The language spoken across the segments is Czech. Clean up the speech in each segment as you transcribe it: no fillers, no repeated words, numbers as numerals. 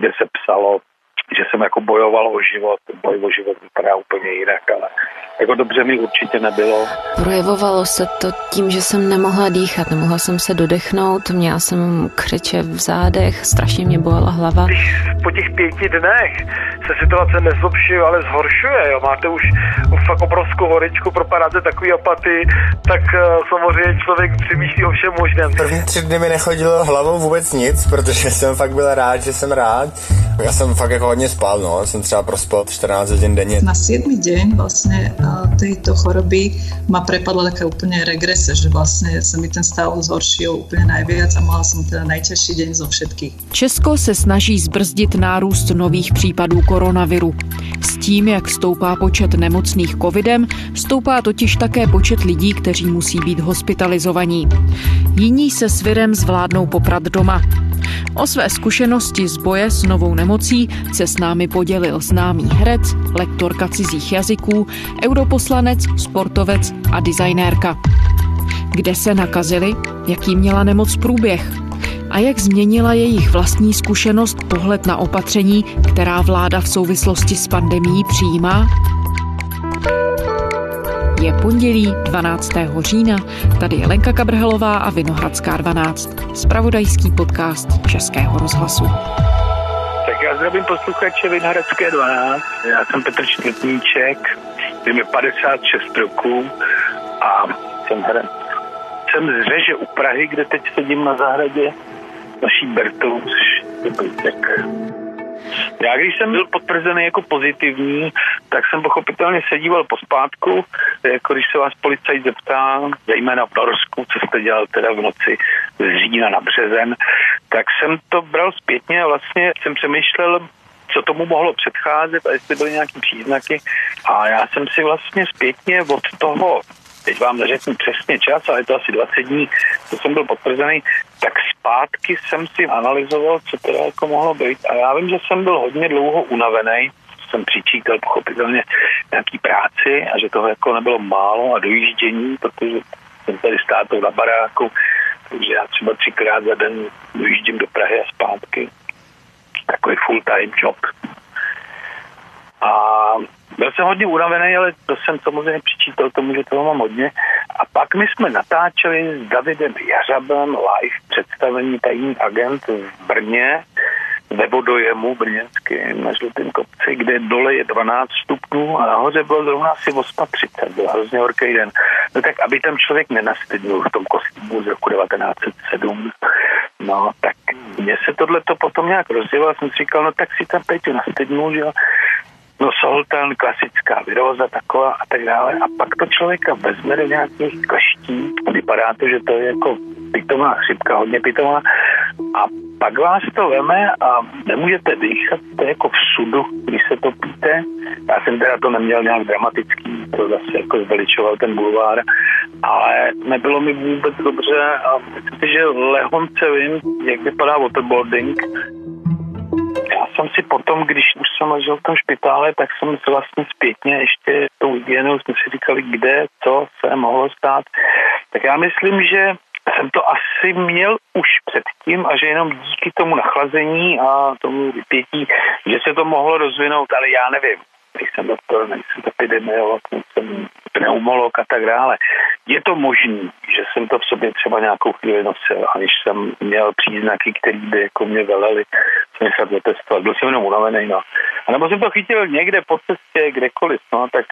kde se psalo, že jsem jako bojoval o život. Boj o život vypadá úplně jinak, ale jako dobře mi určitě nebylo. Projevovalo se to tím, že jsem nemohla dýchat, nemohla jsem se dodechnout, měla jsem křeče v zádech, strašně mě bolela hlava. Když po těch 5 dnech se situace nezlepšuje, ale zhoršuje, jo, máte už fakt obrovskou horečku, propadáte takový apatii, tak samozřejmě člověk přemýšlí o všem možném. První 3 dny mi nechodilo hlavou vůbec nic, protože jsem fakt byl rád, že jsem rád. Já jsem fakt jako hodně spal, no, jsem třeba prospal 14 hodin denně. Na 7. deň vlastne tejto choroby ma prepadla taká úplne regrese, že vlastne sa mi ten stav zhoršil úplne najviac a mala som teda najťažší deň zo všetkých. Česko se snaží zbrzdit nárůst nových případů koronaviru. S tím, jak stoupá počet nemocných covidem, stoupá totiž také počet lidí, kteří musí být hospitalizovaní. Jiní se s virem zvládnou poprat doma. O své zkušenosti z boje s novou nemocí se s námi podělil známý herec, lektorka cizích jazyků, europoslanec, sportovec a designérka. Kde se nakazili, jaký měla nemoc průběh a jak změnila jejich vlastní zkušenost pohled na opatření, která vláda v souvislosti s pandemií přijímá? Je pondělí 12. října, tady je Lenka Kabrhelová a Vinohradská 12, zpravodajský podcast Českého rozhlasu. Tak já zdravím posluchače Vinohradské 12, já jsem Petr Čtritníček, je mi 56 roků a jsem herec. Jsem z Řeže u Prahy, kde teď sedím na zahradě naší Bertou, Já když jsem byl potvrzený jako pozitivní, tak jsem pochopitelně se díval pospátku, jako když se vás policajt zeptá, zejména v Norsku, co jste dělal teda v noci z října na březen, tak jsem to bral zpětně a vlastně jsem přemýšlel, co tomu mohlo předcházet a jestli byly nějaké příznaky. A já jsem si vlastně zpětně od toho, teď vám neřeknu přesně čas, ale je to asi 20 dní, co jsem byl potvrzený, tak zpátky jsem si analyzoval, co teda jako mohlo být. A já vím, že jsem byl hodně dlouho unavený, jsem přičítal pochopitelně nějaký práci a že toho jako nebylo málo a dojíždění, protože jsem tady s tátou na baráku, takže já třeba 3krát za den dojíždím do Prahy a zpátky. Takový full-time job. A byl jsem hodně unavený, ale to jsem samozřejmě přičítal tomu, že toho mám hodně. A pak my jsme natáčeli s Davidem Jařabem live představení Tajných agent v Brně, ve Vodojemu brněnským na Žlutém kopci, kde dole je 12 stupňů a nahoře bylo zrovna asi 8:30, byl hrozně horký den. No tak, aby tam člověk nenastydnul v tom kostýmu z roku 1907, no tak mně se tohleto potom nějak rozdělilo, jsem si říkal, no tak si tam Peťu nastydnul, že jo. No soltán, klasická viróza, taková a tak dále. A pak to člověka vezme do nějakých kaští. Vypadá to, že to je jako pitomá chřipka, hodně pitomá. A pak vás to veme a nemůžete dýchat, to je jako v sudu, když se topíte. Já jsem teda to neměl nějak dramatický, to zase jako zveličoval ten bulvár, ale nebylo mi vůbec dobře a myslím, že lehonce vím, jak vypadá waterboarding. Já jsem si potom, když už jsem ležel v tom špitále, tak jsem vlastně zpětně ještě tou hygienou jsme si říkali, kde, co se mohlo stát. Tak já myslím, že jsem to asi měl už předtím a že jenom díky tomu nachlazení a tomu vypětí, že se to mohlo rozvinout, ale já nevím. Nejsem doktor, nejsem epidemiolog, nejsem pneumolog a tak dále. Je to možný, že jsem to v sobě třeba nějakou chvíli nosil, aniž jsem měl příznaky, které by jako mě velely nechat zatestovat. Byl jsem jenom unavený, no. A nebo jsem to chytil někde po cestě, kdekoliv, no, tak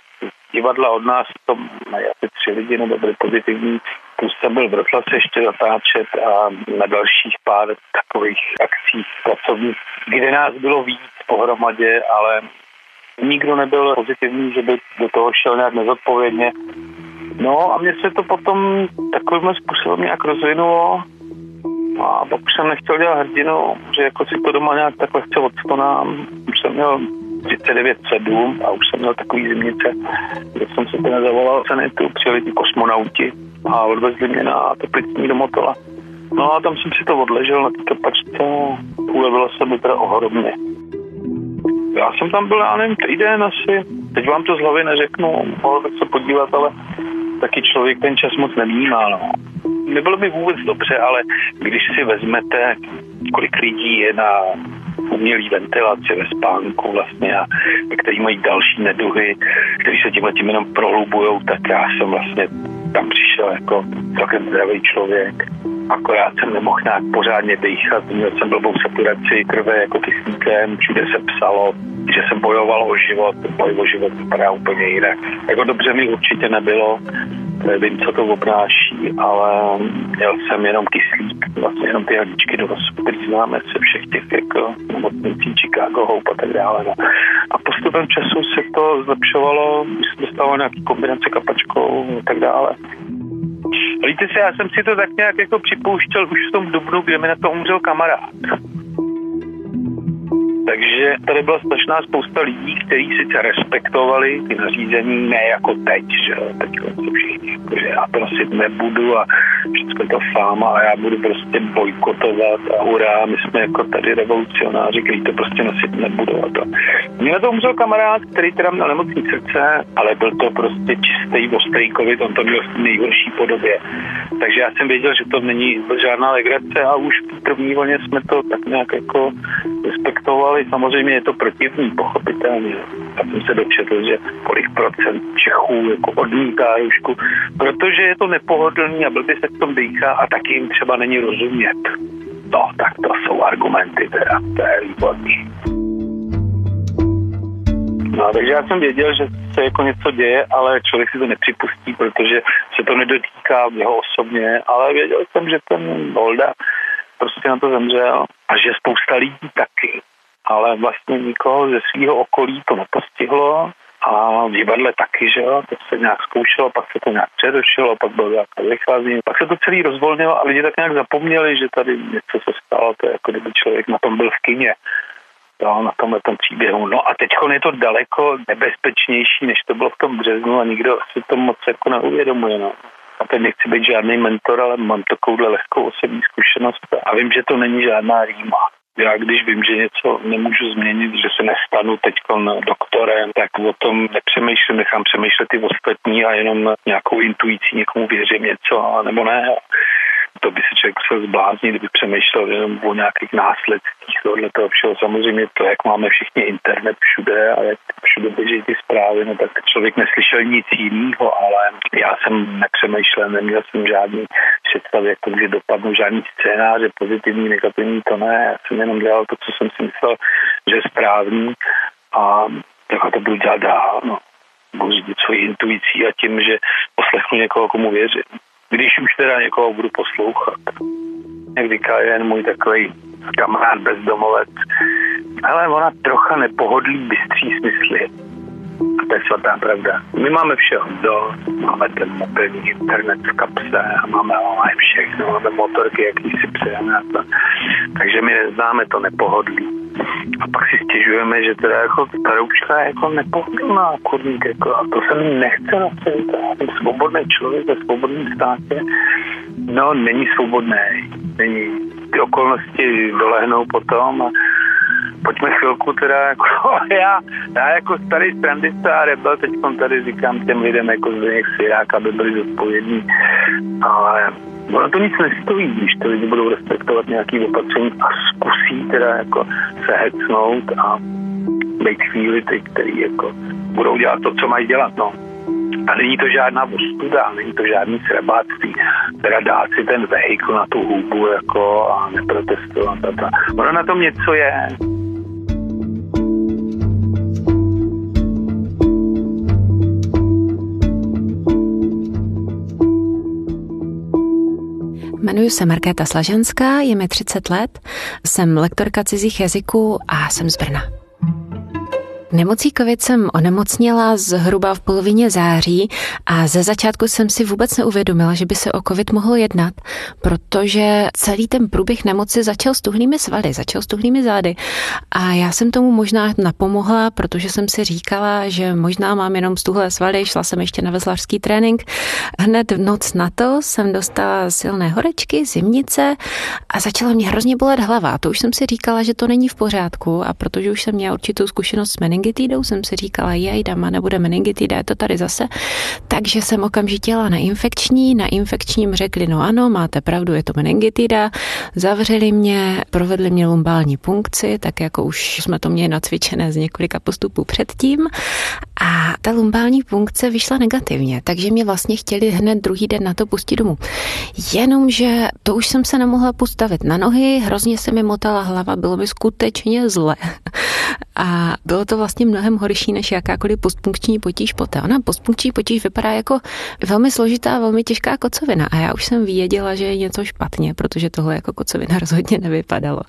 divadla od nás, to mají asi 3 lidi, nebo byli pozitivní, plus jsem byl v Rotlase ještě zatáčet a na dalších pár takových akcí pracovních, kde nás bylo víc pohromadě, ale nikdo nebyl pozitivní, že by do toho šel nějak nezodpovědně. No a mně se to potom takovým způsobem nějak rozvinulo a pak už jsem nechtěl dělat hrdinu, že jako si to doma nějak tak lehce odstonám. Už jsem měl 39,7 a už jsem měl takový zimnice, kde jsem se teda zavolal sanitu, přijeli ty kosmonauti a odvezli mě na Teplicní do Motola. No a tam jsem si to odležel na té kapačce, ulevilo se mi teda ohromně. Já jsem tam byl, já nevím, týden asi, teď vám to z hlavy neřeknu, mohl bych se podívat, ale taky člověk ten čas moc nevnímá, no. Nebylo by vůbec dobře, ale když si vezmete, kolik lidí je na umělý ventilaci ve spánku vlastně a který mají další neduhy, který se tím jenom prohlubujou, tak já jsem vlastně tam přišel jako celkem zdravý člověk. Akorát jsem nemohl nějak pořádně dýchat, měl jsem blbou saturaci krve jako kyslíkem, všude se psalo, že jsem bojoval o život, boj o život vypadá úplně jinak. Jako dobře mi určitě nebylo, nevím, co to obnáší, ale měl jsem jenom kyslík, vlastně jenom ty hadičky do hospody, známe se všech těch jako nemocnicí, Chicago, Hope a tak dále. No. A postupem času se to zlepšovalo, jsem dostával nějaký kombinace kapačkou a tak dále. Víte se, já jsem si to tak nějak jako připouštěl už v tom dubnu, kde mi na to umřel kamarád. Takže tady byla strašná spousta lidí, kteří sice respektovali ty nařízení, ne jako teď, že teď jsou všichni, že já prosit nebudu a všechno to fáma a já budu prostě bojkotovat a hurá, my jsme jako tady revolucionáři, kteří to prostě nosit nebudou a to. Mě na to umřel kamarád, který teda měl nemocný srdce, ale byl to prostě čistý ostrý covid, on to měl v nejhorší podobě. Takže já jsem věděl, že to není žádná legrace a už v první vlně jsme to tak nějak jako respektovali. Samozřejmě je to protivní, pochopitelně. Já jsem se dočetl, že kolik procent Čechů jako odmítá roušku, protože je to nepohodlný a blbě se v tom dýchá a taky jim třeba není rozumět. No, tak to jsou argumenty teda, to je výborný. No, takže já jsem věděl, že se jako něco děje, ale člověk si to nepřipustí, protože se to nedotýká jeho osobně, ale věděl jsem, že ten Volda prostě na to zemřel a že spousta lidí taky. Ale vlastně nikoho ze svého okolí to nepostihlo a v divadle taky, že jo, to se nějak zkoušelo, pak se to nějak přerušilo, pak bylo nějaké vycházení, pak se to celý rozvolnilo a lidi tak nějak zapomněli, že tady něco se stalo, to je jako kdyby člověk na tom byl v kině, jo, na tomhle tom příběhu. No a teďkon je to daleko nebezpečnější, než to bylo v tom březnu a nikdo si to moc jako neuvědomuje, no. A teď nechci být žádný mentor, ale mám takovouhle lehkou osobní zkušenost a vím, že to není žádná rýma. Já když vím, že něco nemůžu změnit, že se nestanu teďkon doktorem, tak o tom nepřemýšlím, nechám přemýšlet i ostatní a jenom nějakou intuicí někomu věřím něco, nebo ne. To by se člověk musel zbláznit, kdyby přemýšlel jenom o nějakých následcích tohle toho všeho. Samozřejmě to, jak máme všichni internet všude a jak všude běží ty zprávy, no tak člověk neslyšel nic jiného, ale já jsem nepřemýšlel, neměl jsem žádný představ, jak to může dopadnout, žádný scénáře, pozitivní, negativní, to ne. Já jsem jenom dělal to, co jsem si myslel, že je správný a tak to budu dělat dál, no. Budu řídit svoji intuicí a tím, že poslechnu někoho, komu věřím. Když už teda někoho budu poslouchat. Jak říká jeden můj takový kamarád bezdomovec, ale ona trocha nepohodlí bystří smysly. A to je svatá pravda. My máme všeho dost, máme ten mobilní internet v kapse a máme online všechno, máme motorky, jaký si přejeme. Takže my neznáme to nepohodlí. A pak si stěžujeme, že teda jako starouška je jako nepohodlná kurník, jako, a to se mi nechce nastavit. Já jsem svobodný člověk ve svobodném státě. No, není svobodný. Není. Ty okolnosti dolehnou potom a pojďme chvilku teda, jako já jako starý strandista a rebel teď tady říkám těm lidem jako Zdeněk Sirák, aby byli zodpovědní, ale ono to nic nestojí, když ty lidi budou respektovat nějaký opatření a zkusí teda jako se hecnout a být chvíli ty, který jako budou dělat to, co mají dělat, no. A není to žádná ostuda, není to žádný srabáctví, teda dát si ten vehikl na tu hubu jako a neprotestovat a ta. Ono na tom něco je. Jmenuji se Markéta Slaženská, je mi 30 let, jsem lektorka cizích jazyků a jsem z Brna. Nemocí covid jsem onemocněla zhruba v polovině září a ze začátku jsem si vůbec neuvědomila, že by se o covid mohlo jednat, protože celý ten průběh nemoci začal s tuhlými svaly, začal s tuhlými zády a já jsem tomu možná napomohla, protože jsem si říkala, že možná mám jenom stuhlé svaly, šla jsem ještě na veslářský trénink. Hned v noc na to jsem dostala silné horečky, zimnice a začala mě hrozně bolet hlava. To už jsem si říkala, že to není v pořádku a protože už jsem měla určitou zkušenost s meningitidou, jsem si říkala, dama, nebude meningitida, je to tady zase. Takže jsem okamžitě jela na infekčním řekli, no ano, máte pravdu, je to meningitida. Zavřeli mě, provedli mě lumbální punkci, tak jako už jsme to měli nacvičené z několika postupů předtím. A ta lumbální punkce vyšla negativně, takže mě vlastně chtěli hned druhý den na to pustit domů. Jenomže to už jsem se nemohla postavit na nohy, hrozně se mi motala hlava, bylo mi skutečně zle. A bylo to vlastně mnohem horší než jakákoliv postpunkční potíž poté. Ona postpunkční potíž vypadá jako velmi složitá, velmi těžká kocovina. A já už jsem věděla, že je něco špatně, protože tohle jako kocovina rozhodně nevypadalo.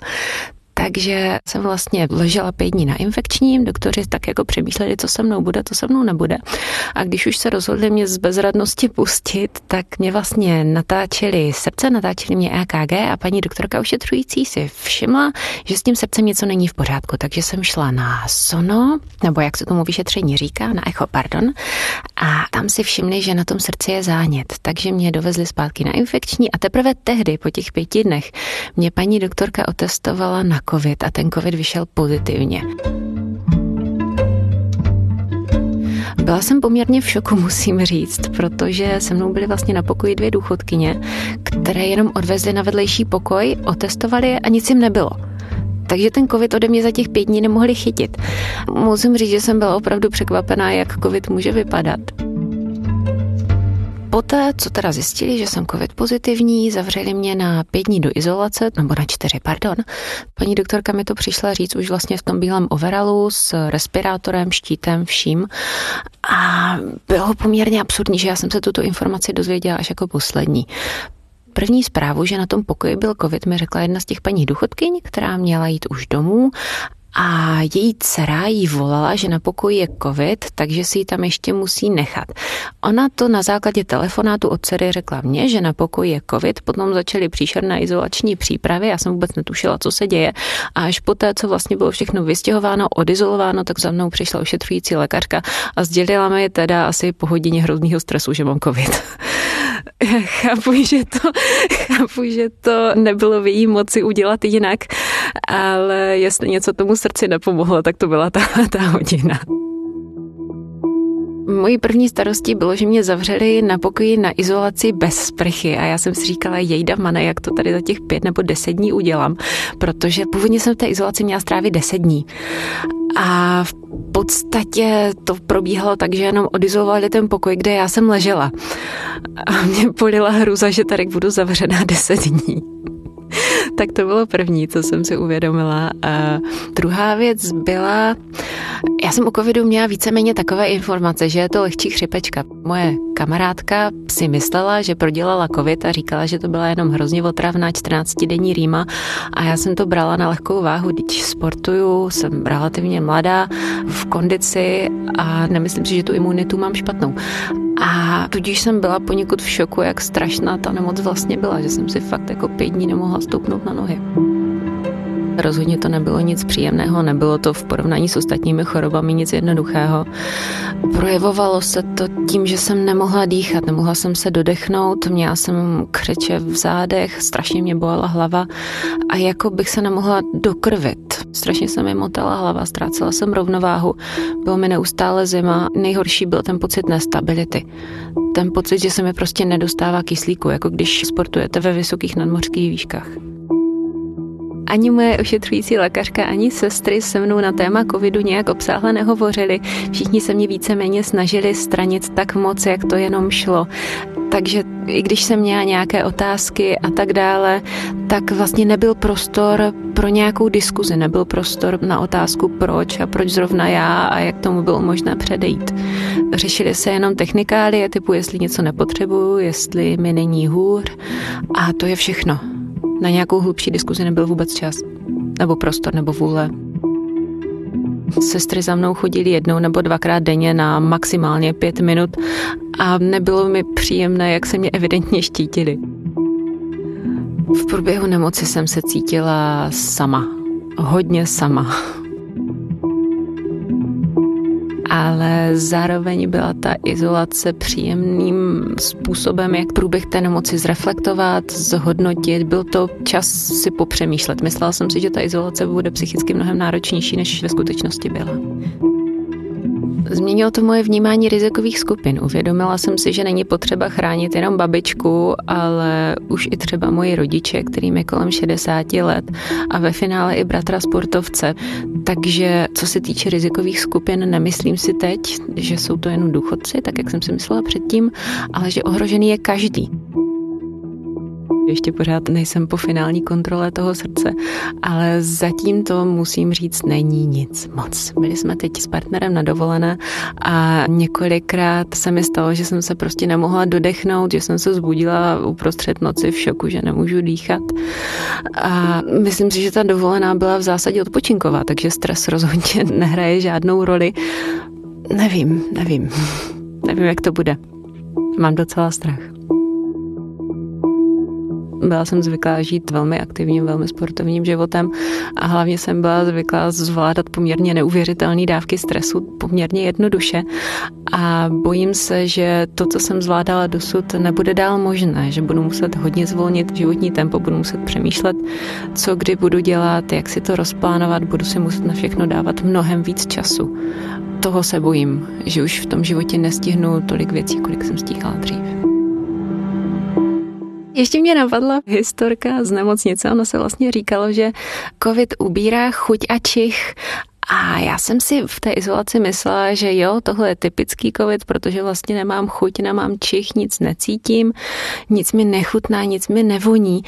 Takže jsem vlastně ležela 5 dní na infekčním, doktoři tak jako přemýšleli, co se mnou bude, co se mnou nebude. A když už se rozhodli mě z bezradnosti pustit, tak mě vlastně natáčeli srdce, natáčeli mě EKG a paní doktorka ošetřující si všimla, že s tím srdcem něco není v pořádku. Takže jsem šla na sono, nebo jak se tomu vyšetření říká, na echo, pardon. A tam si všimli, že na tom srdci je zánět. Takže mě dovezli zpátky na infekční a teprve tehdy, po těch 5 dnech, mě paní doktorka otestovala na COVID a ten COVID vyšel pozitivně. Byla jsem poměrně v šoku, musím říct, protože se mnou byly vlastně na pokoji 2 důchodkyně, které jenom odvezly na vedlejší pokoj, otestovali je a nic jim nebylo. Takže ten COVID ode mě za těch 5 dní nemohli chytit. Musím říct, že jsem byla opravdu překvapená, jak COVID může vypadat. Poté, co teda zjistili, že jsem COVID pozitivní, zavřeli mě na 5 dní do izolace, nebo na 4, pardon. Paní doktorka mi to přišla říct už vlastně v tom bílém overalu s respirátorem, štítem, vším. A bylo poměrně absurdní, že já jsem se tuto informaci dozvěděla až jako poslední. První zprávu, že na tom pokoji byl COVID, mi řekla jedna z těch paní důchodkyň, která měla jít už domů. A její dcera jí volala, že na pokoji je COVID, takže si ji tam ještě musí nechat. Ona to na základě telefonátu od dcery řekla mně, že na pokoji je COVID, potom začaly příšerné izolační přípravy, já jsem vůbec netušila, co se děje. A až poté, co vlastně bylo všechno vystěhováno, odizolováno, tak za mnou přišla ošetřující lékařka a sdělila mi teda asi po hodině hroznýho stresu, že mám COVID. Chápu, že to nebylo v její moci udělat jinak, ale jestli něco tomu srdci nepomohlo, tak to byla ta hodina. Mojí první starostí bylo, že mě zavřeli na pokoji na izolaci bez sprchy a já jsem si říkala, jejda, jak to tady za těch 5 nebo 10 dní udělám, protože původně jsem v té izolaci měla strávit 10 dní. A v podstatě to probíhalo tak, že jenom odizolovali ten pokoj, kde já jsem ležela. A mě polila hrůza, že tady budu zavřená 10 dní. Tak to bylo první, co jsem si uvědomila. A druhá věc byla, já jsem o covidu měla víceméně takové informace, že je to lehčí chřipečka. Moje kamarádka si myslela, že prodělala covid a říkala, že to byla jenom hrozně otravná 14-denní rýma a já jsem to brala na lehkou váhu, když sportuju, jsem relativně mladá, v kondici a nemyslím si, že tu imunitu mám špatnou. A tudíž jsem byla poněkud v šoku, jak strašná ta nemoc vlastně byla, že jsem si fakt jako 5 dní nemohla stoupnout na nohy. Rozhodně to nebylo nic příjemného, nebylo to v porovnání s ostatními chorobami nic jednoduchého. Projevovalo se to tím, že jsem nemohla dýchat, nemohla jsem se dodechnout, měla jsem křeče v zádech, strašně mě bolela hlava a jako bych se nemohla dokrvit. Strašně se mi motala hlava, ztrácela jsem rovnováhu, bylo mi neustále zima, nejhorší byl ten pocit nestability. Ten pocit, že se mi prostě nedostává kyslíku, jako když sportujete ve vysokých nadmořských výškách. Ani moje ošetřující lékařka, ani sestry se mnou na téma covidu nějak obsáhle nehovořili. Všichni se mě víceméně snažili stranit tak moc, jak to jenom šlo. Takže i když jsem měla nějaké otázky a tak dále, tak vlastně nebyl prostor pro nějakou diskuzi, nebyl prostor na otázku proč a proč zrovna já a jak tomu bylo možné předejít. Řešili se jenom technikálie typu jestli něco nepotřebuju, jestli mi není hůř a to je všechno. Na nějakou hlubší diskuzi nebyl vůbec čas, nebo prostor, nebo vůle. Sestry za mnou chodily 1 nebo 2krát denně na maximálně 5 minut a nebylo mi příjemné, jak se mě evidentně štítili. V průběhu nemoci jsem se cítila sama, hodně sama. Ale zároveň byla ta izolace příjemným způsobem, jak průběh té nemoci zreflektovat, zhodnotit. Byl to čas si popřemýšlet. Myslela jsem si, že ta izolace bude psychicky mnohem náročnější, než ve skutečnosti byla. Změnilo to moje vnímání rizikových skupin. Uvědomila jsem si, že není potřeba chránit jenom babičku, ale už i třeba moji rodiče, kterým je kolem 60 let a ve finále i bratra sportovce. Takže co se týče rizikových skupin, nemyslím si teď, že jsou to jen důchodci, tak jak jsem si myslela předtím, ale že ohrožený je každý. Ještě pořád nejsem po finální kontrole toho srdce, ale zatím to musím říct, není nic moc. Byli jsme teď s partnerem na dovolené a několikrát se mi stalo, že jsem se prostě nemohla dodechnout, že jsem se vzbudila uprostřed noci v šoku, že nemůžu dýchat. A myslím si, že ta dovolená byla v zásadě odpočinková, takže stres rozhodně nehraje žádnou roli. Nevím. Nevím, jak to bude. Mám docela strach. Byla jsem zvyklá žít velmi aktivním, velmi sportovním životem a hlavně jsem byla zvyklá zvládat poměrně neuvěřitelné dávky stresu poměrně jednoduše a bojím se, že to, co jsem zvládala dosud, nebude dál možné, že budu muset hodně zvolnit životní tempo, budu muset přemýšlet, co kdy budu dělat, jak si to rozplánovat, budu si muset na všechno dávat mnohem víc času. Toho se bojím, že už v tom životě nestihnu tolik věcí, kolik jsem stíhala dřív. Ještě mě napadla historka z nemocnice, ono se vlastně říkalo, že covid ubírá chuť a čich. A já jsem si v té izolaci myslela, že jo, tohle je typický covid, protože vlastně nemám chuť, nemám čich, nic necítím, nic mi nechutná, nic mi nevoní.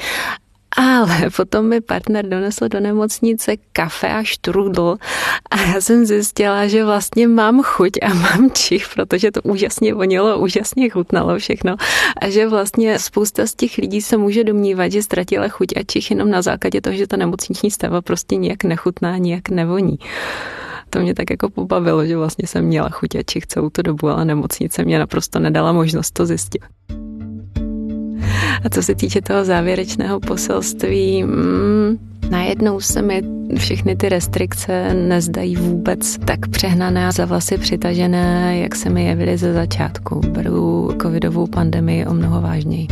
Ale potom mi partner donesl do nemocnice kafe a štrudl a já jsem zjistila, že vlastně mám chuť a mám čich, protože to úžasně vonilo, úžasně chutnalo všechno a že vlastně spousta z těch lidí se může domnívat, že ztratila chuť a čich jenom na základě toho, že ta nemocniční stava prostě nijak nechutná, nijak nevoní. To mě tak jako pobavilo, že vlastně jsem měla chuť a čich celou tu dobu, ale nemocnice mě naprosto nedala možnost to zjistit. A co se týče toho závěrečného poselství, najednou se mi všechny ty restrikce nezdají vůbec tak přehnané a za vlasy přitažené, jak se mi jevily ze začátku. Beru covidovou pandemii o mnoho vážněji.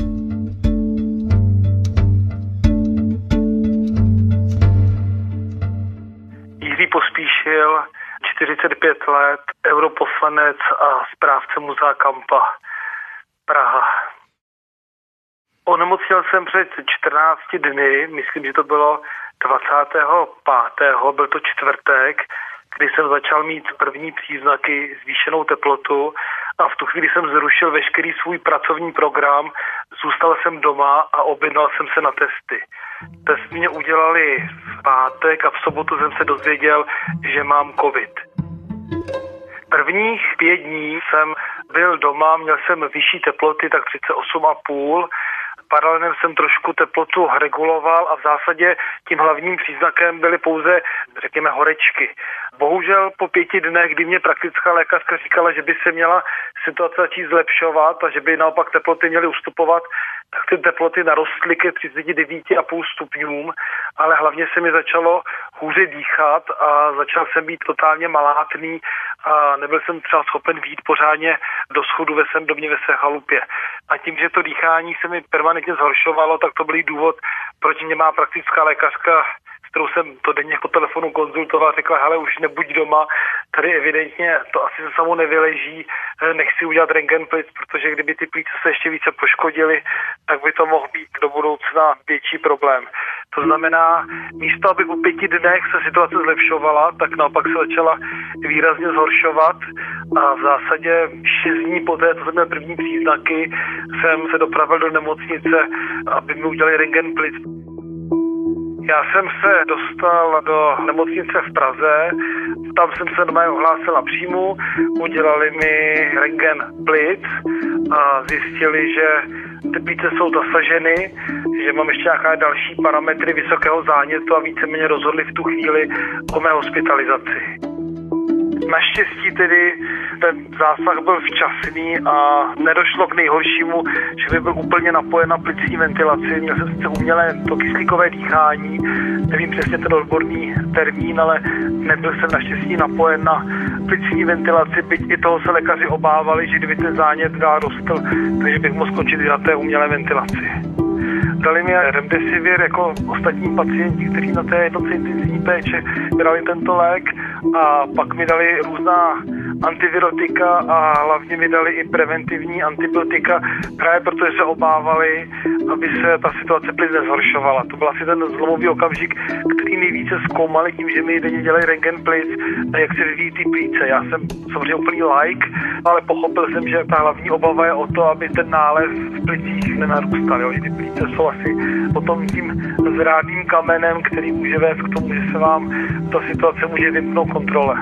Jiří Pospíšil, 45 let, europoslanec a správce muzea Kampa Praha. Onemocněl jsem před 14 dny, myslím, že to bylo 25. Byl to čtvrtek, kdy jsem začal mít první příznaky, zvýšenou teplotu a v tu chvíli jsem zrušil veškerý svůj pracovní program, zůstal jsem doma a objednal jsem se na testy. Test mě udělali v pátek a v sobotu jsem se dozvěděl, že mám covid. Prvních 5 dní jsem byl doma, měl jsem vyšší teploty, tak 38,5. Paralelně jsem trošku teplotu reguloval a v zásadě tím hlavním příznakem byly pouze, řekněme, horečky. Bohužel po 5 dnech, kdy mě praktická lékařka říkala, že by se měla situace začít zlepšovat a že by naopak teploty měly ustupovat, tak ty teploty narostly ke 39,5 stupňům, ale hlavně se mi začalo hůře dýchat a začal jsem být totálně malátný a nebyl jsem třeba schopen vyjít pořádně do schodu ve svém domě, ve své chalupě. A tím, že to dýchání se mi permanentně zhoršovalo, tak to byl důvod, proč mě má praktická lékařka, s kterou jsem to denně po telefonu konzultoval, řekla, hele, už nebuď doma, tady evidentně to asi se samo nevyleží, nechci udělat rentgen plic, protože kdyby ty plíce se ještě více poškodily, tak by to mohl být do budoucna větší problém. To znamená, místo aby po 5 dnech se situace zlepšovala, tak naopak se začala výrazně zhoršovat a v zásadě 6 dní poté, co jsem měl první příznaky, jsem se dopravil do nemocnice, aby mi udělali rentgen plic. Já jsem se dostal do nemocnice v Praze, tam jsem se doma ohlásil na příjmu, udělali mi rentgen plic a zjistili, že ty plíce jsou zasaženy, že mám ještě nějaké další parametry vysokého zánětu a víceméně rozhodli v tu chvíli o mé hospitalizaci. Naštěstí tedy ten zásah byl včasný a nedošlo k nejhoršímu, že by byl úplně napojen na plicní ventilaci. Měl jsem sice umělé to kyslíkové dýchání, nevím přesně ten odborný termín, ale nebyl jsem naštěstí napojen na plicní ventilaci, byť i toho se lékaři obávali, že kdyby ten zánět dál rostl, takže bych mohl skončit i na té umělé ventilaci. Dali mi remdesivir jako ostatní pacienti, kteří na té jednotce intenzivní péče brali tento lék a pak mi dali různá antivirotika a hlavně vydali i preventivní antibiotika, právě protože se obávali, aby se ta situace plně nezhoršovala. To byl asi ten zlomový okamžik, který nejvíce zkoumali tím, že mi denně dělají rentgen plic a jak se vyvíjí ty plíce. Já jsem samozřejmě úplný laik, ale pochopil jsem, že ta hlavní obava je o to, aby ten nález v plicích nenarůstal. Jo? Ty plíce jsou asi potom tím zrádným kamenem, který může vést k tomu, že se vám ta situace může vymknout kontrole.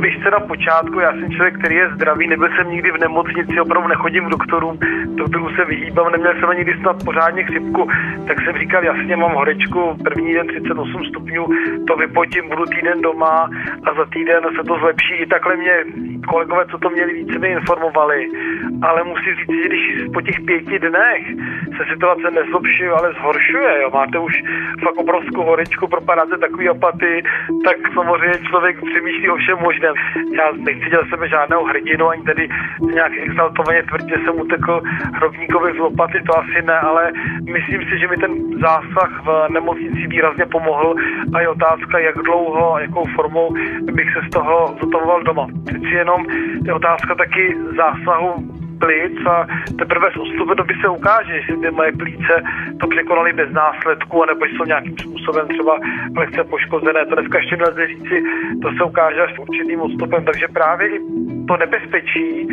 Víš, na počátku, já jsem člověk, který je zdravý, nebyl jsem nikdy v nemocnici, opravdu nechodím k doktorům, doktorů se vyhýbám, neměl jsem ani nikdy snad pořádně chřipku, tak jsem říkal, jasně, mám horečku, první den 38 stupňů, to vypotím, budu týden doma a za týden se to zlepší. I takhle mě kolegové, co to měli, více mě informovali, ale musím říct, že když po těch 5 dnech se situace nezlepší, ale zhoršuje, jo, máte už fakt obrovskou horečku, propadáte takový apatii, tak samozřejmě člověk přemýšlí o všem možném. Já necítil jsem žádnou hrdinu, ani tady nějak exaltovaně tvrdě jsem utekl hrobníkovi z lopaty, to asi ne, ale myslím si, že mi ten zásah v nemocnici výrazně pomohl a je otázka, jak dlouho a jakou formou bych se z toho zotavoval doma. Přeci jenom je otázka taky zásahu plic a teprve z odstupy doby se ukáže, jestli ty moje plíce to překonaly bez následku, anebo jsou nějakým způsobem třeba lehce poškozené. To dneska ještě nelze říci, to se ukáže až s určitým odstupem, takže právě i to nebezpečí,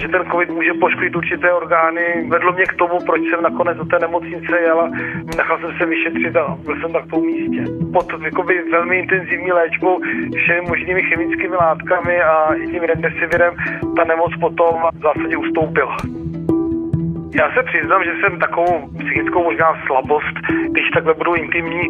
že ten covid může poškodit určité orgány, vedlo mě k tomu, proč jsem nakonec do té nemocnice jel a nechal jsem se vyšetřit a byl jsem tak v tom místě. Pod velmi intenzivní léčbou všemi možnými chemickými látkami a tím remdesivirem ta nemoc potom v zásadě ustoupila. Já se přiznám, že jsem takovou psychickou možná slabost, když takhle budu intimní,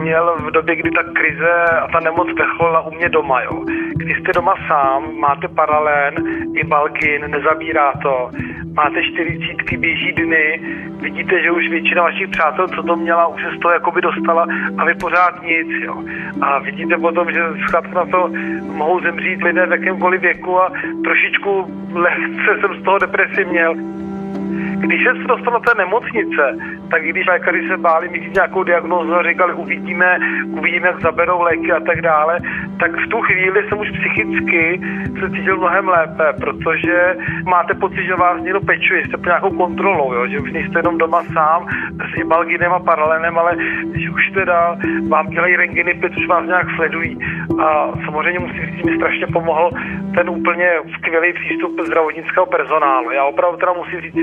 měl v době, kdy ta krize a ta nemoc vrcholila u mě doma. Jo. Když jste doma sám, máte paralén i balkin, nezabírá to, máte 40, běží dny, vidíte, že už většina vašich přátel, co to měla, už se z toho jakoby dostala a vy pořád nic. Jo. A vidíte potom, že zkrátka na to mohou zemřít lidé v jakémkoliv věku a trošičku lehce jsem z toho depresi měl. Když jsem se dostal do té nemocnice, tak i když lékaři se báli mít nějakou diagnózu a říkali, uvidíme, jak zaberou léky a tak dále, tak v tu chvíli jsem už psychicky se cítil mnohem lépe, protože máte pocit, že vás někdo pečuje, jste pod nějakou kontrolou, jo? Že už nejste jenom doma sám s ibalginem a paralenem, ale že už teda vám dělají rentgeny plic, už vás nějak sledují. A samozřejmě musím říct, mi strašně pomohl ten úplně skvělý přístup zdravotnického personálu. Já opravdu teda musím říct,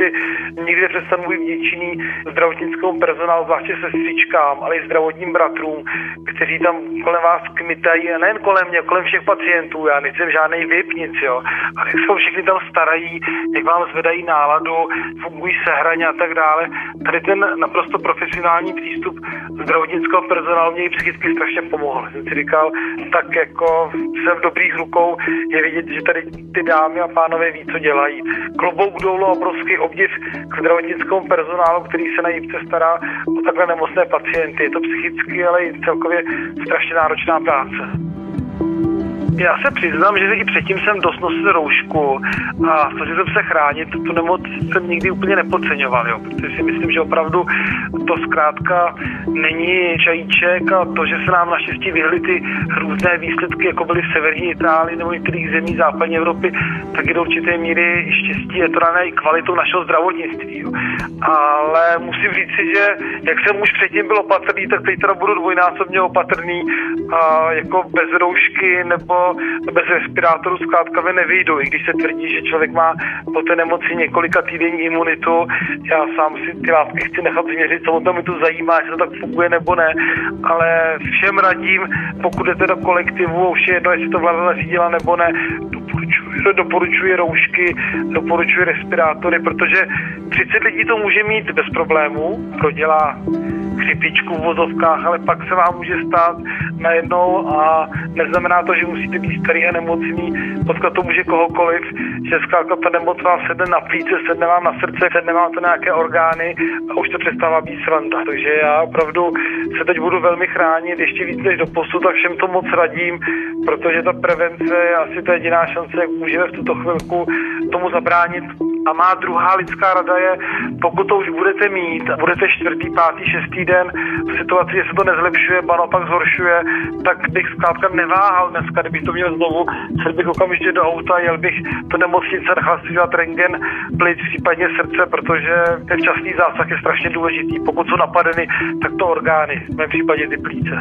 nikdy představuji vděčný zdravotnickému personálu, zvláště sestřičkám, ale i zdravotním bratrům, kteří tam kolem vás kmitají, a nejen kolem mě, kolem všech pacientů, já nejsem žádnej vypnic, jo, ale jak se všichni tam starají, jak vám zvedají náladu, fungují sehraně a tak dále. Tady ten naprosto profesionální přístup zdravotnického personálu mě i psychicky strašně pomohl. Jsem si říkal, tak jako jsem v dobrých rukou, je vidět, že tady ty dámy a pánové ví, co dělají. Klobouk dolů, obrovský obdiv k zdravotnickému personálu, který se na JIPce stará o takhle nemocné pacienty. Je to psychicky, ale i celkově strašně náročná práce. Já se přiznám, že i předtím jsem dost nosil roušku a snažil jsem se chránit, tu nemoc jsem nikdy úplně nepodceňoval, jo, protože si myslím, že opravdu to zkrátka není čajíček a to, že se nám naštěstí vyhly ty různé výsledky, jako byly v severní Itálii nebo některých zemí západní Evropy, tak je do určité míry štěstí, je to dané i kvalitou našeho zdravotnictví. Jo. Ale musím říct si, že jak jsem už předtím byl opatrný, tak teď teda budu dvojnásobně opatrný a jako bez roušky nebo bez respirátoru zkrátka nevyjdu, i když se tvrdí, že člověk má po té nemoci několika týdenní imunitu. Já sám si ty látky chci nechat změřit, samotnou mi to zajímá, jestli to tak funguje nebo ne, ale všem radím, pokud jdete do kolektivu, už je jedno, jestli to vláda nařídila nebo ne, doporučuji roušky, doporučuji respirátory, protože 30 lidí to může mít bez problémů, prodělá chřipičku v vozovkách, ale pak se vám může stát najednou a neznamená to, že musíte být starý a nemocný, potkat to může kohokoliv, že zkrátka ta nemoc vám sedne na plíce, sedne vám na srdce, sedne vám to nějaké orgány a už to přestává být sranda. Takže já opravdu se teď budu velmi chránit, ještě víc než doposud a všem to moc radím, protože ta prevence je asi ta jediná šance, jak můžeme v tuto chvilku tomu zabránit. A má druhá lidská rada je, pokud to už budete mít, budete čtvrtý, pátý, šestý den v situaci, že se to nezlepšuje, ba naopak zhoršuje, tak bych zkrátka neváhal dneska, kdybych to měl znovu, šel bych okamžitě do auta, jel bych do nemocnice, nechal si dělat rentgen plic, případně srdce, protože ten včasný zásah je strašně důležitý. Pokud jsou napadeny, tak to orgány, v mém případě ty plíce.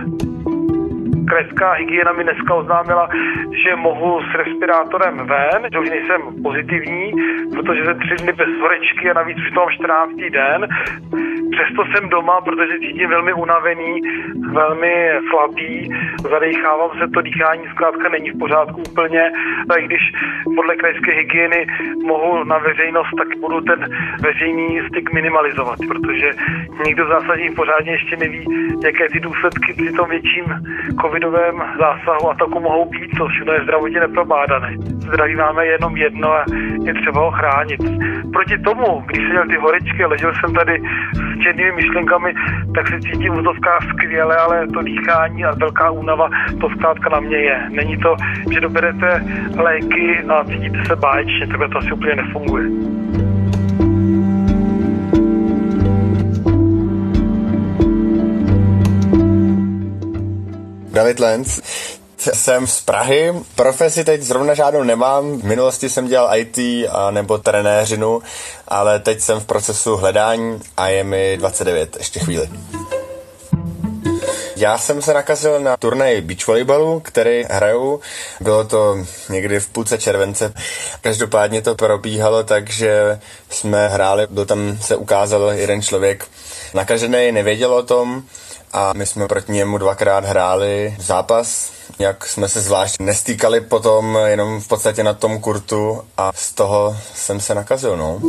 Krajská hygiena mi dneska oznámila, že mohu s respirátorem ven, že už nejsem pozitivní, protože jsem 3 dny bez horečky a navíc už to mám 14. den. Přesto jsem doma, protože cítím velmi unavený, velmi slabý, zadechávám se, to dýchání zkrátka není v pořádku úplně. A i když podle krajské hygieny mohu na veřejnost, tak budu ten veřejný styk minimalizovat, protože nikdo zásadně pořádně ještě neví, jaké ty důsledky při tom větším covidovém zásahu a taku mohou být, to všechno je zdravotně neprobádané. Zdraví máme jenom jedno a je třeba ho chránit. Proti tomu, když jsem měl ty horečky a ležel jsem tady s černými myšlenkami, tak se cítím v doskách skvěle, ale to dýchání a velká únava, to zkrátka na mě je. Není to, že doberete léky a cítíte se báječně, takhle to asi úplně nefunguje. David Lenz, jsem z Prahy, profesi teď zrovna žádnou nemám, v minulosti jsem dělal IT a nebo trenéřinu, ale teď jsem v procesu hledání a je mi 29, ještě chvíli. Já jsem se nakazil na turnaj beach volejbalu, který hraju. Bylo to někdy v půlce července. Každopádně to probíhalo tak, že jsme hráli, byl tam, se ukázal jeden člověk nakažený, nevěděl o tom, a my jsme proti němu 2krát hráli zápas, jak jsme se zvlášť nestýkali potom, jenom v podstatě na tom kurtu a z toho jsem se nakazil, no.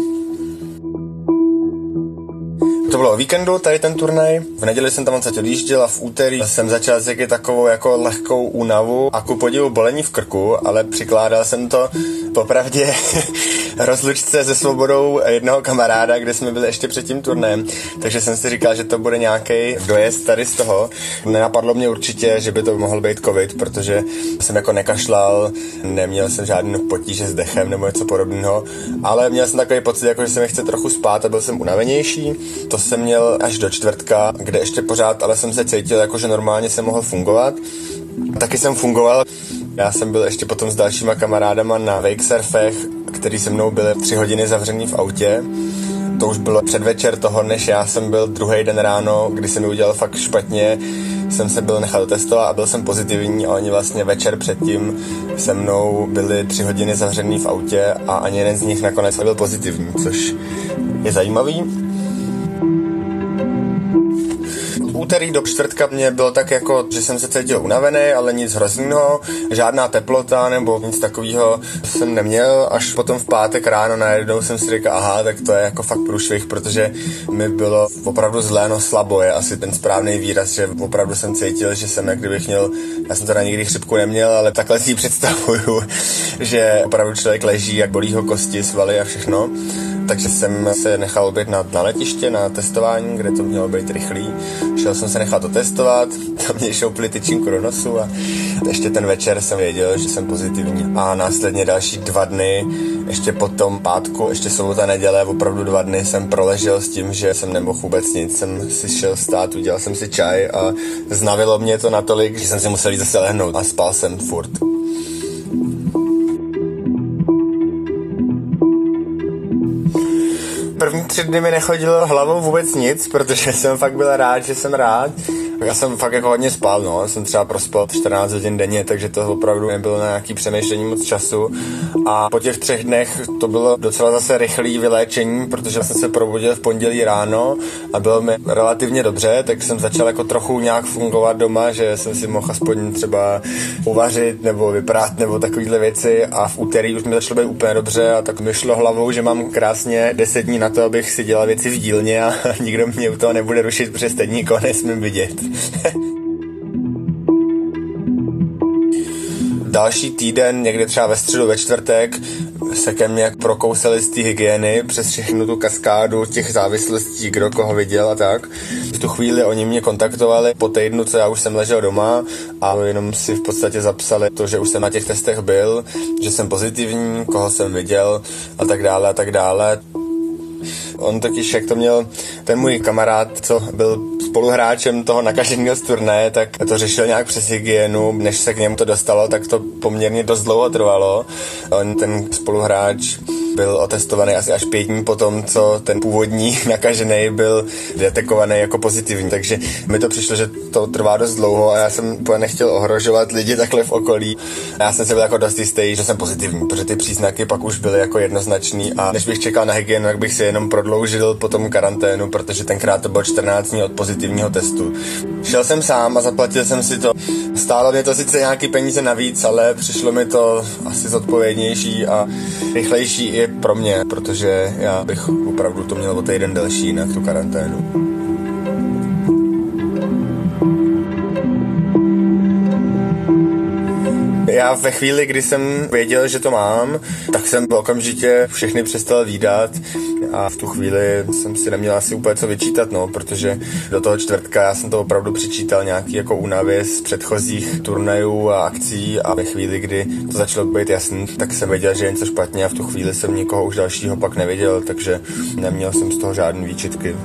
To bylo o víkendu, tady ten turnaj. V neděli jsem tam odsaď odjížděl a v úterý jsem začal cítit takovou jako lehkou únavu a ku podivu bolení v krku, ale přikládal jsem to popravdě rozlučce se svobodou jednoho kamaráda, kde jsme byli ještě před tím turnajem, takže jsem si říkal, že to bude nějaký dojezd tady z toho. Nenapadlo mě určitě, že by to mohl být covid, protože jsem jako nekašlal, neměl jsem žádný potíže s dechem nebo něco podobného, ale měl jsem takový pocit, jako že se mi chce trochu spát a byl jsem unavenější. To jsem měl až do čtvrtka, kde ještě pořád, ale jsem se cítil jako, že normálně jsem mohl fungovat. Taky jsem fungoval. Já jsem byl ještě potom s dalšíma kamarádama na wakesurfech, který se mnou byly 3 hodiny zavřený v autě. To už bylo předvečer toho, než já jsem byl druhý den ráno, kdy se mi udělal fakt špatně. Jsem se byl nechal testovat a byl jsem pozitivní a oni vlastně večer předtím se mnou byli 3 hodiny zavřený v autě a ani jeden z nich nakonec nebyl pozitivní, což je zajímavý. Úterý do čtvrtka mě bylo tak jako, že jsem se cítil unavený, ale nic hroznýho, žádná teplota nebo nic takového jsem neměl. Až potom v pátek ráno najednou jsem si říkal, aha, tak to je jako fakt průšvih, protože mi bylo opravdu zlé, no slabo je asi ten správný výraz, že opravdu jsem cítil, že jsem jak kdybych měl, já jsem teda nikdy chřipku neměl, ale takhle si ji představuju, že opravdu člověk leží, jak bolí ho kosti, svaly a všechno. Takže jsem se nechal objednat na letiště, na testování, kde to mělo být rychlý. Šel jsem se nechat otestovat, tam mě šoupli tyčinku do nosu a ještě ten večer jsem věděl, že jsem pozitivní. A následně další 2 dny, ještě po tom pátku, ještě sobota, neděle, opravdu 2 dny jsem proležel s tím, že jsem nemohl vůbec nic. Jsem si šel stát, udělal jsem si čaj a znavilo mě to natolik, že jsem si musel jít zase lehnout a spal jsem furt. První 3 dny mi nechodilo hlavou vůbec nic, protože jsem fakt byl rád, že jsem rád. Já jsem fakt jako hodně spal, no. Jsem třeba prospal 14 hodin denně, takže to opravdu nebylo na nějaký přemýšlení moc času. A po těch 3 dnech to bylo docela zase rychlý vyléčení, protože jsem se probudil v pondělí ráno a bylo mi relativně dobře, tak jsem začal jako trochu nějak fungovat doma, že jsem si mohl aspoň třeba uvařit nebo vyprát nebo takovýhle věci a v úterý už mi začalo být úplně dobře a tak mi šlo hlavou, že mám krásně 10 dní na to, abych si dělal věci v dílně a nikdo mě u toho nebude rušit, protože stejně nesmím vidět. Další týden, někde třeba ve středu, ve čtvrtek, se ke mně prokousali z té hygieny přes všechnu tu kaskádu těch závislostí, kdo koho viděl a tak. V tu chvíli oni mě kontaktovali po týdnu, co já už jsem ležel doma, a jenom si v podstatě zapsali to, že už jsem na těch testech byl, že jsem pozitivní, koho jsem viděl a tak dále a tak dále. On totiž, jak to měl ten můj kamarád, co byl spoluhráčem toho nakaženého z turnaje, tak to řešil nějak přes hygienu, než se k němu to dostalo, tak to poměrně dost dlouho trvalo. On, ten spoluhráč, byl otestovaný asi až 5 dní potom, co ten původní nakažený byl detekovaný jako pozitivní. Takže mi to přišlo, že to trvá dost dlouho a já jsem nechtěl ohrožovat lidi takhle v okolí. Já jsem se byl jako dost jistý, že jsem pozitivní, protože ty příznaky pak už byly jako jednoznačný, a než bych čekal na hygienu, tak bych si jenom prodloužil potom karanténu, protože tenkrát to bylo 14 dní od pozitivního testu. Šel jsem sám a zaplatil jsem si to. Stálo mě to sice nějaký peníze navíc, ale přišlo mi to asi zodpovědnější a rychlejší i pro mě, protože já bych opravdu to měl o týden delší, jinak tu karanténu. Já ve chvíli, kdy jsem věděl, že to mám, tak jsem okamžitě všechny přestal vídat a v tu chvíli jsem si neměl asi úplně co vyčítat, protože do toho čtvrtka já jsem to opravdu přičítal nějaký jako únavy z předchozích turnajů a akcí, a ve chvíli, kdy to začalo být jasný, tak jsem věděl, že je něco špatně, a v tu chvíli jsem nikoho už dalšího pak nevěděl, takže neměl jsem z toho žádný výčitky.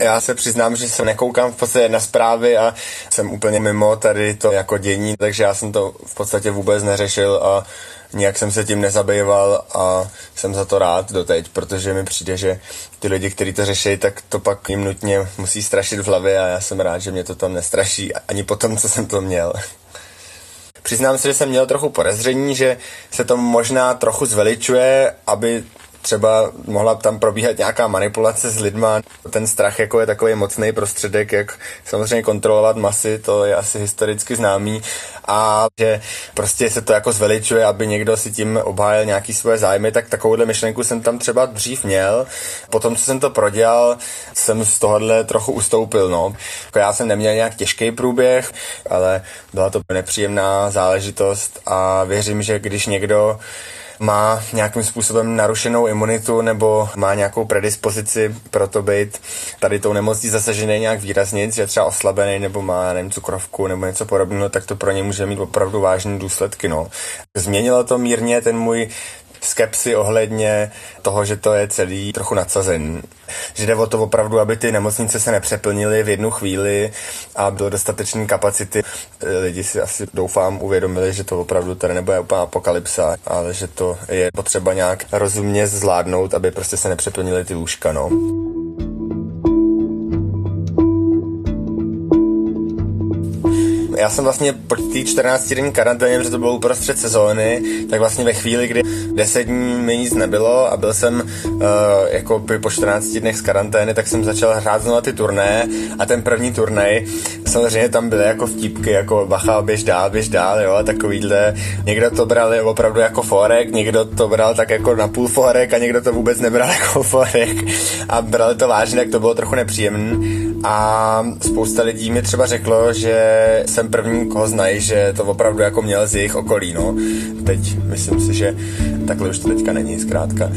Já se přiznám, že se nekoukám v podstatě na zprávy a jsem úplně mimo tady to jako dění, takže já jsem to v podstatě vůbec neřešil a nijak jsem se tím nezabýval, a jsem za to rád doteď, protože mi přijde, že ty lidi, kteří to řeší, tak to pak jim nutně musí strašit v hlavě, a já jsem rád, že mě to tam nestraší ani po tom, co jsem to měl. Přiznám se, že jsem měl trochu podezření, že se to možná trochu zveličuje, aby třeba mohla tam probíhat nějaká manipulace s lidma. Ten strach jako je takový mocný prostředek, jak samozřejmě kontrolovat masy, to je asi historicky známý, a že prostě se to jako zveličuje, aby někdo si tím obhájil nějaký svoje zájmy, tak takovouhle myšlenku jsem tam třeba dřív měl. Potom, co jsem to prodělal, jsem z tohohle trochu ustoupil. Já jsem neměl nějak těžký průběh, ale byla to nepříjemná záležitost, a věřím, že když někdo má nějakým způsobem narušenou imunitu nebo má nějakou predispozici pro to být tady tou nemocí zasažený nějak výrazněji, že třeba oslabený nebo má, nevím, cukrovku nebo něco podobného, tak to pro ně může mít opravdu vážné důsledky. Změnilo to mírně ten můj skepsi ohledně toho, že to je celý trochu nadsazený. Že jde o to opravdu, aby ty nemocnice se nepřeplnily v jednu chvíli a bylo dostatečné kapacity. Lidi si asi, doufám, uvědomili, že to opravdu tady nebude úplná apokalypsa, ale že to je potřeba nějak rozumně zvládnout, aby prostě se nepřeplnily ty lůžka. Já jsem vlastně po té 14-denní karanténě, protože to bylo uprostřed sezóny, tak vlastně ve chvíli, kdy 10 dní mi nic nebylo a byl jsem jako po 14 dnech z karantény, tak jsem začal hrát znovu ty turnaje, a ten první turnaj, samozřejmě tam byly jako vtípky, jako bacha, běž dál, jo, a takovýhle. Někdo to bral opravdu jako forek, někdo to bral tak jako na půl forek a někdo to vůbec nebral jako forek a brali to vážně, tak to bylo trochu nepříjemný. A spousta lidí mi třeba řeklo, že jsem první, koho znají, že to opravdu jako měl z jejich okolí. Teď myslím si, že takhle už to teďka není zkrátka.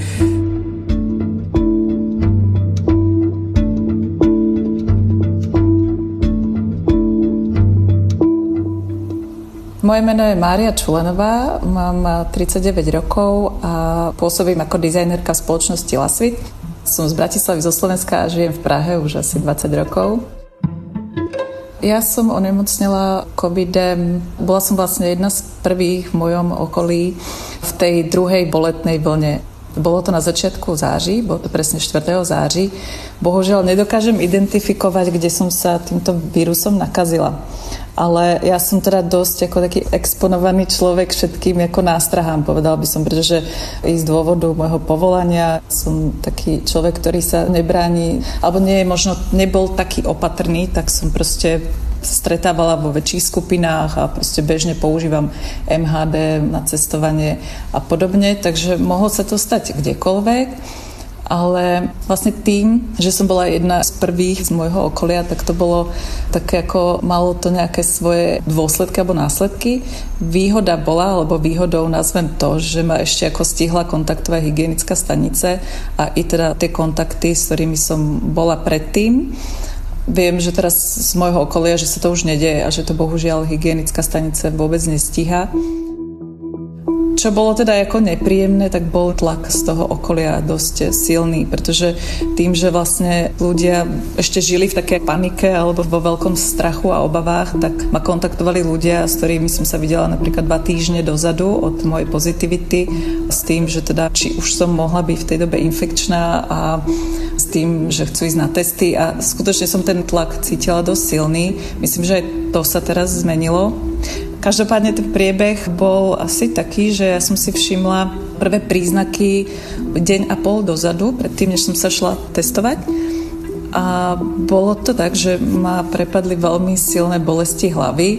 Moje meno je Mária Čulenová, mám 39 rokov a pôsobím ako dizajnerka v spoločnosti Lasvit. Som z Bratislavy, zo Slovenska, a žijem v Prahe už asi 20 rokov. Ja som onemocnela covidem. Bola som vlastne jedna z prvých v mojom okolí v tej druhej boletnej vlne. Bolo to na začiatku září, bolo to presne 4. září. Bohužiaľ nedokážem identifikovať, kde som sa týmto vírusom nakazila. Ale ja som teda dosť ako taký exponovaný človek všetkým ako nástrahám, povedal by som, pretože i z dôvodu môjho povolania som taký človek, ktorý sa nebráni, alebo nie je možno, nebol taký opatrný, tak som proste stretávala vo väčších skupinách a proste bežne používam MHD na cestovanie a podobne, takže mohlo sa to stať kdekoľvek. ale vlastne tým, že som bola jedna z prvých z môjho okolia, tak to bolo tak ako malo to nejaké svoje dôsledky alebo následky. Výhoda bola, alebo výhodou nazvem to, že ma ešte ako stihla kontaktová hygienická stanice a i teda tie kontakty, s ktorými som bola predtým. Viem, že teraz z môjho okolia, že sa to už nedeje a že to bohužiaľ hygienická stanica vôbec nestíha. Čo bolo teda ako nepríjemné, tak bol tlak z toho okolia dosť silný, pretože tým, že vlastne ľudia ešte žili v takej panike alebo vo veľkom strachu a obavách, tak ma kontaktovali ľudia, s ktorými som sa videla napríklad 2 týždne dozadu od mojej pozitivity, s tým, že teda či už som mohla byť v tej dobe infekčná a s tým, že chcú ísť na testy a skutočne som ten tlak cítila dosť silný. Myslím, že aj to sa teraz zmenilo. Každopádne ten priebeh bol asi taký, že ja som si všimla prvé príznaky deň a pol dozadu, predtým, než som sa šla testovať. A bolo to tak, že ma prepadli veľmi silné bolesti hlavy,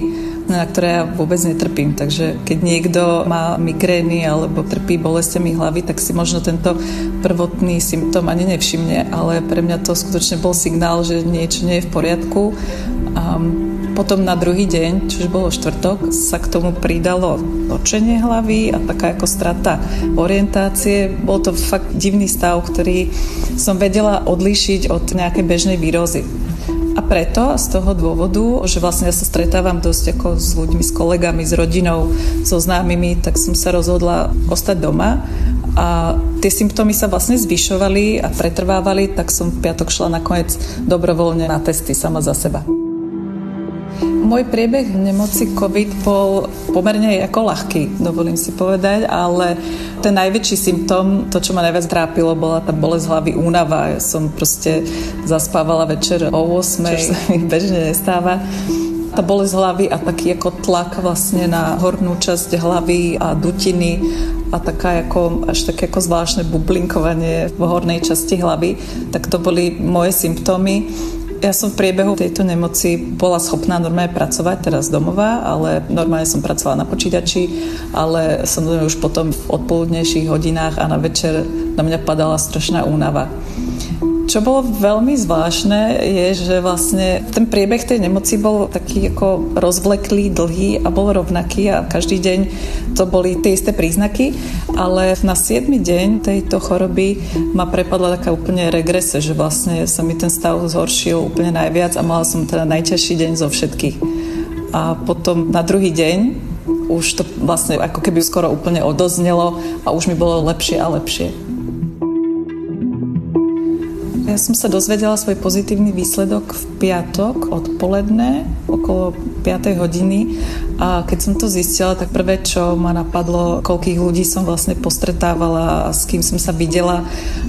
na ktoré ja vôbec netrpím. Takže keď niekto má migrény alebo trpí bolestiami hlavy, tak si možno tento prvotný symptóm ani nevšimne, ale pre mňa to skutočne bol signál, že niečo nie je v poriadku. A potom na druhý deň, čo už bolo štvrtok, sa k tomu pridalo točenie hlavy a taká ako strata orientácie. Bol to fakt divný stav, ktorý som vedela odlíšiť od nejakej bežnej výrozy. A preto, z toho dôvodu, že vlastne ja sa stretávam dosť ako s ľuďmi, s kolegami, s rodinou, so známymi, tak som sa rozhodla ostať doma a tie symptómy sa vlastne zvyšovali a pretrvávali, tak som v piatok šla nakoniec dobrovoľne na testy sama za seba. Môj priebeh v nemoci COVID bol pomerne ako ľahký, dovolím si povedať, ale ten najväčší symptóm, to, čo ma najviac trápilo, bola tá bolesť hlavy, únava. Ja som proste zaspávala večer o 8:00, čo sa mi bežne nestáva. Tá bolesť hlavy a taký ako tlak vlastne na hornú časť hlavy a dutiny a taká ako, až také ako zvláštne bublinkovanie v hornej časti hlavy, tak to boli moje symptómy. Ja som v priebehu tejto nemoci bola schopná normálne pracovať, teraz domova, ale normálne som pracovala na počítači, ale samozrejme už potom v odpoludnejších hodinách a na večer na mňa padala strašná únava. Čo bolo veľmi zvláštne je, že vlastne ten priebeh tej nemoci bol taký ako rozvleklý, dlhý a bol rovnaký a každý deň to boli tie isté príznaky, ale na 7. deň tejto choroby ma prepadla taká úplne regrese, že vlastne sa mi ten stav zhoršil úplne najviac a mala som teda najťažší deň zo všetkých. A potom na druhý deň už to vlastne ako keby skoro úplne odoznelo a už mi bolo lepšie a lepšie. Ja som sa dozvedela svoj pozitívny výsledok v piatok odpoledne, okolo 5. hodiny a keď som to zistila, tak prvé, čo ma napadlo, koľkých ľudí som vlastne postretávala a s kým som sa videla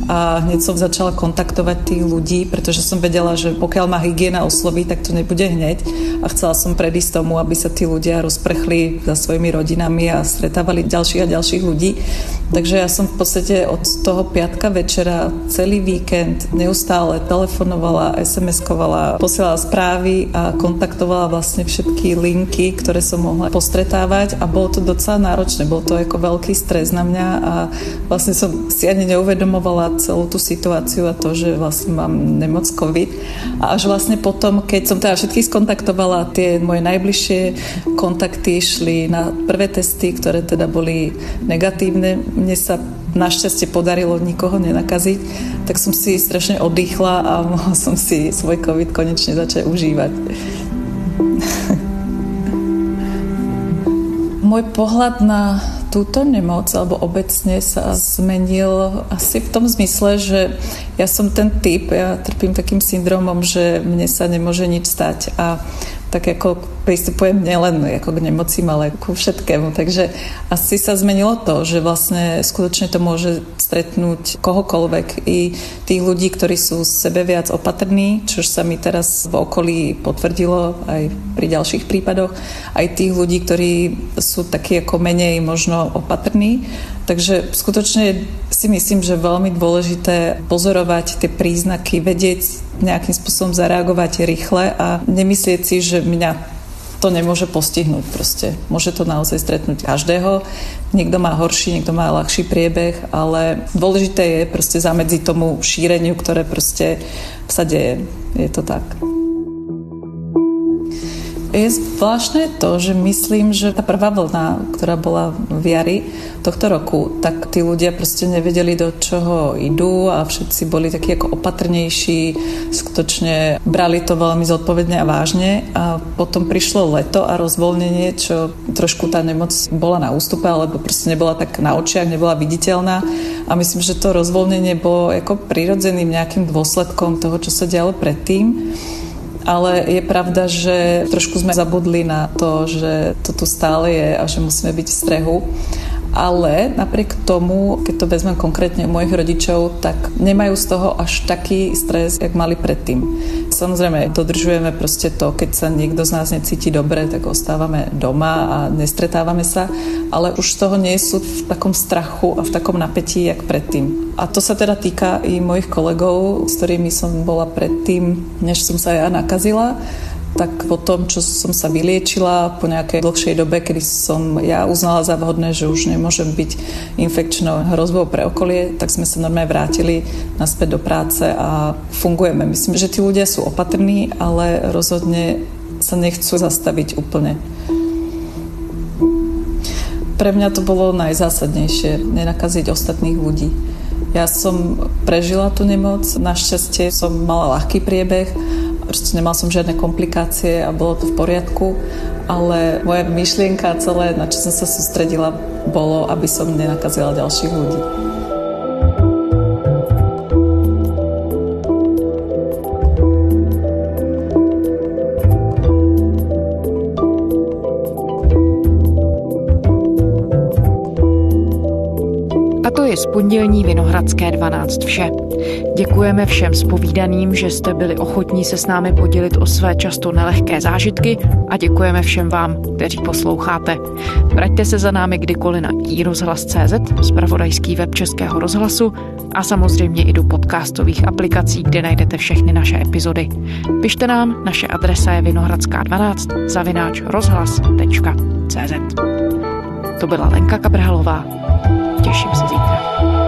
a hneď som začala kontaktovať tých ľudí, pretože som vedela, že pokiaľ ma hygiena osloví, tak to nebude hneď a chcela som predísť tomu, aby sa tí ľudia rozprchli za svojimi rodinami a stretávali ďalších a ďalších ľudí. Takže ja som v podstate od toho piatka večera celý víkend neustále telefonovala, SMS-kovala, posielala správy a kontaktovala vlastne všetky linky, ktoré som mohla postretávať a bolo to docela náročné, bol to ako veľký stres na mňa a vlastne som si ani neuvedomovala celú tú situáciu a to, že vlastne mám nemoc COVID a až vlastne potom, keď som teda všetkých skontaktovala, tie moje najbližšie kontakty šli na prvé testy, ktoré teda boli negatívne, mne sa našťastie podarilo nikoho nenakaziť, tak som si strašne oddychla a mohla som si svoj COVID konečne začať užívať. Môj pohľad na túto nemoc alebo obecne sa zmenil asi v tom zmysle, že ja som ten typ, ja trpím takým syndromom, že mne sa nemôže nič stať a tak ako pristupujem nielen ako k nemocím, ale ku všetkému. Takže asi sa zmenilo to, že vlastne skutočne to môže stretnúť kohokoľvek. I tých ľudí, ktorí sú sebe viac opatrní, čo sa mi teraz v okolí potvrdilo aj pri ďalších prípadoch. Aj tých ľudí, ktorí sú takí ako menej možno opatrní. Takže skutočne si myslím, že veľmi dôležité pozorovať tie príznaky, vedieť nejakým spôsobom zareagovať rýchle a nemyslieť si, že mňa to nemôže postihnúť proste. Môže to naozaj stretnúť každého. Niekto má horší, niekto má ľahší priebeh, ale dôležité je proste zamedziť tomu šíreniu, ktoré proste sa deje. Je to tak. Je zvláštne to, že myslím, že tá prvá vlna, ktorá bola v jari tohto roku, tak tí ľudia proste nevedeli, do čoho idú a všetci boli takí ako opatrnejší, skutočne brali to veľmi zodpovedne a vážne a potom prišlo leto a rozvoľnenie, čo trošku tá nemoc bola na ústupe, alebo proste nebola tak na očiach, nebola viditeľná a myslím, že to rozvoľnenie bolo ako prirodzeným nejakým dôsledkom toho, čo sa dialo predtým. Ale je pravda, že trošku jsme zabudli na to, že to tu stále je a že musíme být v strehu. Ale napriek tomu, keď to vezmem konkrétne mojich rodičov, tak nemajú z toho až taký stres, jak mali predtým. Samozrejme, dodržujeme proste to, keď sa niekto z nás necíti dobre, tak ostávame doma a nestretávame sa, ale už z toho nie sú v takom strachu a v takom napätí, jak predtým. A to sa teda týka i mojich kolegov, s ktorými som bola predtým, než som sa ja nakazila. Tak po tom, čo som sa vyliečila po nejakej dlhšej dobe, kedy som ja uznala za vhodné, že už nemôžem byť infekčnou hrozbou pre okolie, tak sme sa normálne vrátili naspäť do práce a fungujeme. Myslím, že tí ľudia sú opatrní, ale rozhodne sa nechcú zastaviť úplne. Pre mňa to bolo najzásadnejšie, nenakaziť ostatných ľudí. Ja som prežila tú nemoc, našťastie som mala ľahký priebeh, prostě nemal som žiadne komplikácie a bolo to v poriadku, ale moja myšlienka celé, na čo som sa sústredila, bolo, aby som nenakazila ďalších ľudí. A to je z pondělní Vinohradské 12 vše. Děkujeme všem zpovídaným, že jste byli ochotní se s námi podělit o své často nelehké zážitky a děkujeme všem vám, kteří posloucháte. Vraťte se za námi kdykoliv na iRozhlas.cz, zpravodajský web Českého rozhlasu a samozřejmě i do podcastových aplikací, kde najdete všechny naše epizody. Pište nám, naše adresa je vinohradská12@rozhlas.cz. To byla Lenka Kabrhelová. Těším se zítra.